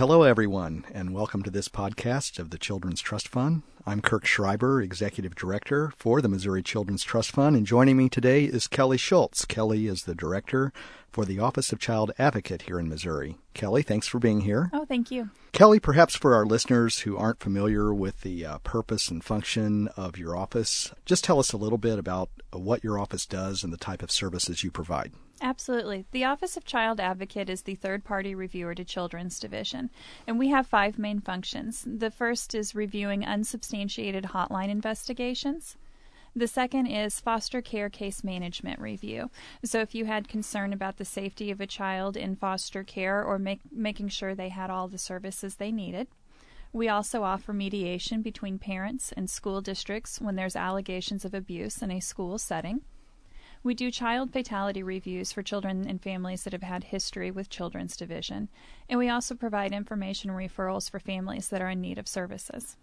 Hello, everyone, and welcome to this podcast of the Children's Trust Fund. I'm Kirk Schreiber, Executive Director for the Missouri Children's Trust Fund, and joining me today is Kelly Schultz. Kelly is the Director for the Office of Child Advocate here in Missouri. Kelly, thanks for being here. Oh, thank you. Kelly, perhaps for our listeners who aren't familiar with the purpose and function of your office, just tell us a little bit about what your office does and the type of services you provide. Absolutely. The Office of Child Advocate is the third-party reviewer to Children's Division, and we have five main functions. The first is reviewing unsubstantiated hotline investigations. The second is foster care case management review. So if you had concern about the safety of a child in foster care or making sure they had all the services they needed. We also offer mediation between parents and school districts when there's allegations of abuse in a school setting. We do child fatality reviews for children and families that have had history with Children's Division. And we also provide information referrals for families that are in need of services.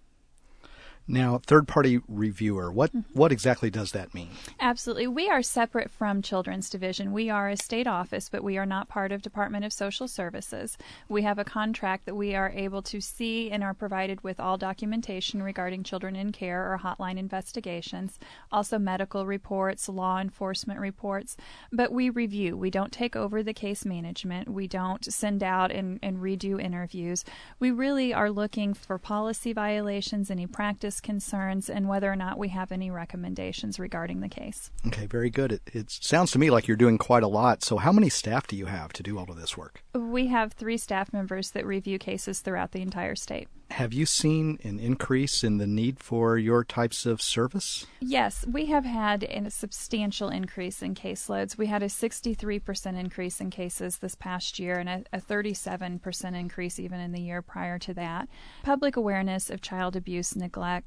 Now, third-party reviewer, what exactly does that mean? Absolutely. We are separate from Children's Division. We are a state office, but we are not part of Department of Social Services. We have a contract that we are able to see and are provided with all documentation regarding children in care or hotline investigations, also medical reports, law enforcement reports. But we review. We don't take over the case management. We don't send out and redo interviews. We really are looking for policy violations, any practice concerns, and whether or not we have any recommendations regarding the case. Okay, very good. It sounds to me like you're doing quite a lot. So how many staff do you have to do all of this work? We have 3 staff members that review cases throughout the entire state. Have you seen an increase in the need for your types of service? Yes, we have had a substantial increase in caseloads. We had a 63% increase in cases this past year and a 37% increase even in the year prior to that. Public awareness of child abuse, neglect,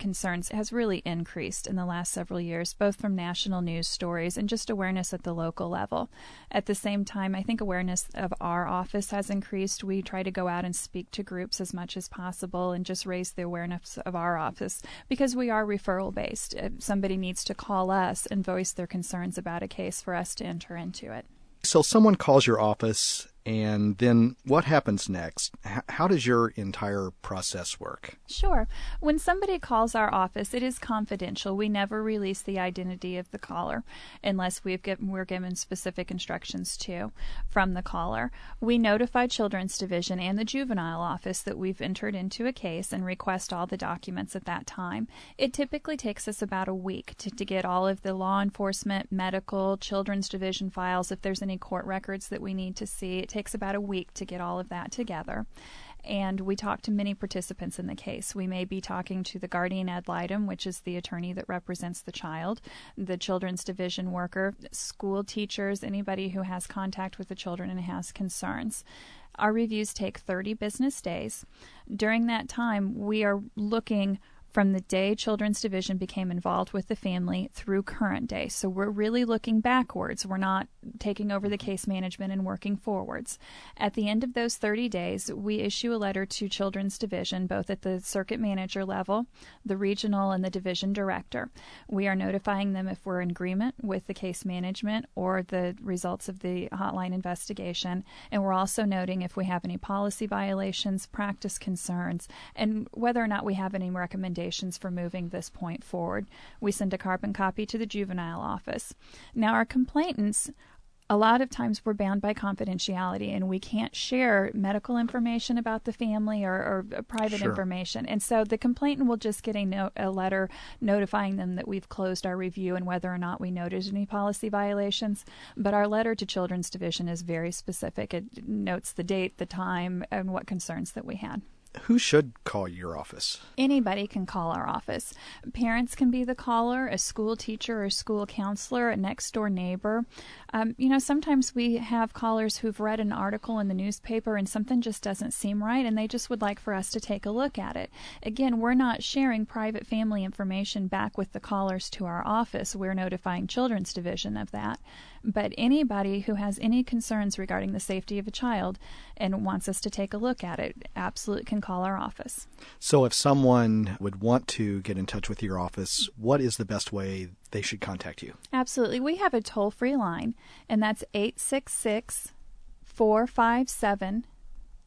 concerns has really increased in the last several years, both from national news stories and just awareness at the local level. At the same time, I think awareness of our office has increased. We try to go out and speak to groups as much as possible and just raise the awareness of our office because we are referral-based. Somebody needs to call us and voice their concerns about a case for us to enter into it. So someone calls your office, and then what happens next? How does your entire process work? Sure. When somebody calls our office, it is confidential. We never release the identity of the caller unless we're given specific instructions to from the caller. We notify Children's Division and the Juvenile Office that we've entered into a case and request all the documents at that time. It typically takes us about a week to get all of the law enforcement, medical, Children's Division files. If there's any court records that we need to see. It takes about a week to get all of that together. And we talk to many participants in the case. We may be talking to the guardian ad litem, which is the attorney that represents the child, the Children's Division worker, school teachers, anybody who has contact with the children and has concerns. Our reviews take 30 business days. During that time, we are looking from the day Children's Division became involved with the family through current day. So we're really looking backwards. We're not taking over the case management and working forwards. At the end of those 30 days, we issue a letter to Children's Division, both at the circuit manager level, the regional, and the division director. We are notifying them if we're in agreement with the case management or the results of the hotline investigation. And we're also noting if we have any policy violations, practice concerns, and whether or not we have any recommendations for moving this point forward. We send a carbon copy to the Juvenile Office. Now, our complainants, a lot of times we're bound by confidentiality and we can't share medical information about the family or private information. And so the complainant will just get a letter notifying them that we've closed our review and whether or not we noticed any policy violations. But our letter to Children's Division is very specific. It notes the date, the time, and what concerns that we had. Who should call your office? Anybody can call our office. Parents can be the caller, a school teacher or school counselor, a next-door neighbor. Sometimes we have callers who've read an article in the newspaper and something just doesn't seem right, and they just would like for us to take a look at it. Again, we're not sharing private family information back with the callers to our office. We're notifying Children's Division of that. But anybody who has any concerns regarding the safety of a child and wants us to take a look at it, absolutely can call our office. So if someone would want to get in touch with your office, what is the best way they should contact you? Absolutely. We have a toll-free line, and that's 866-457-2255.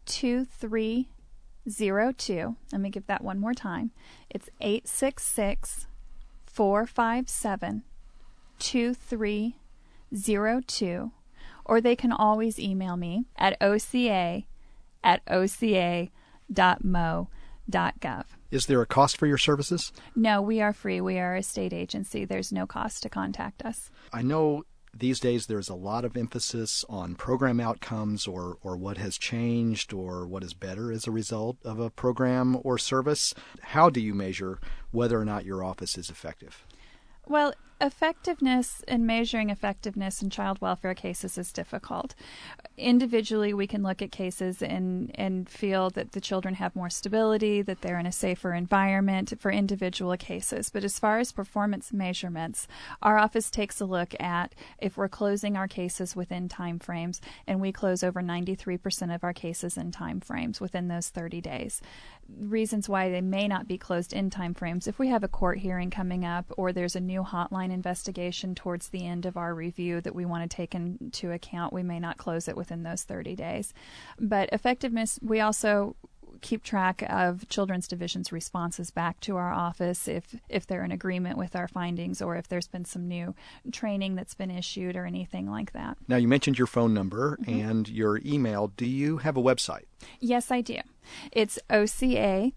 866-4302. Let me give that one more time. It's 866-457-2302. Or they can always email me at oca@oca.mo.gov. Is there a cost for your services? No, we are free. We are a state agency. There's no cost to contact us. I know these days there's a lot of emphasis on program outcomes or what has changed or what is better as a result of a program or service. How do you measure whether or not your office is effective? Well, effectiveness and measuring effectiveness in child welfare cases is difficult. Individually, we can look at cases and feel that the children have more stability, that they're in a safer environment for individual cases. But as far as performance measurements, our office takes a look at if we're closing our cases within time frames, and we close over 93% of our cases in time frames within those 30 days. Reasons why they may not be closed in time frames: if we have a court hearing coming up, or there's a new hotline investigation towards the end of our review that we want to take into account, we may not close it within those 30 days. But effectiveness, we also keep track of Children's Division's responses back to our office if they're in agreement with our findings, or if there's been some new training that's been issued or anything like that. Now, you mentioned your phone number and your email. Do you have a website? Yes, I do. It's oca.mo.gov.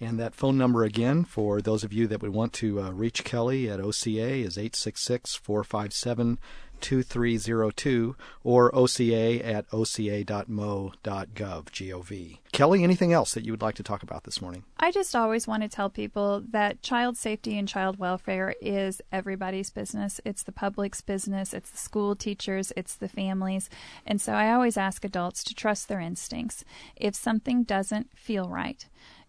And that phone number again, for those of you that would want to reach Kelly at OCA, is 866-457-2302 or oca@oca.mo.gov, G-O-V. Kelly, anything else that you would like to talk about this morning? I just always want to tell people that child safety and child welfare is everybody's business. It's the public's business. It's the school teachers. It's the families. And so I always ask adults to trust their instincts. If something doesn't feel right,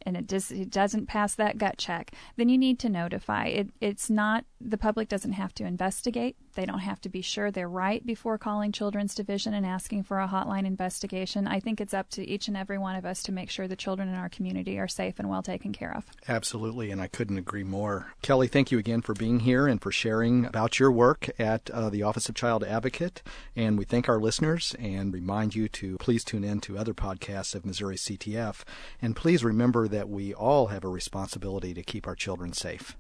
and it doesn't pass that gut check, then you need to notify. It's not, the public doesn't have to investigate. They don't have to be sure they're right before calling Children's Division and asking for a hotline investigation. I think it's up to each and every one of us to make sure the children in our community are safe and well taken care of. Absolutely, and I couldn't agree more. Kelly, thank you again for being here and for sharing about your work at the Office of Child Advocate. And we thank our listeners and remind you to please tune in to other podcasts of Missouri CTF. And please remember that we all have a responsibility to keep our children safe.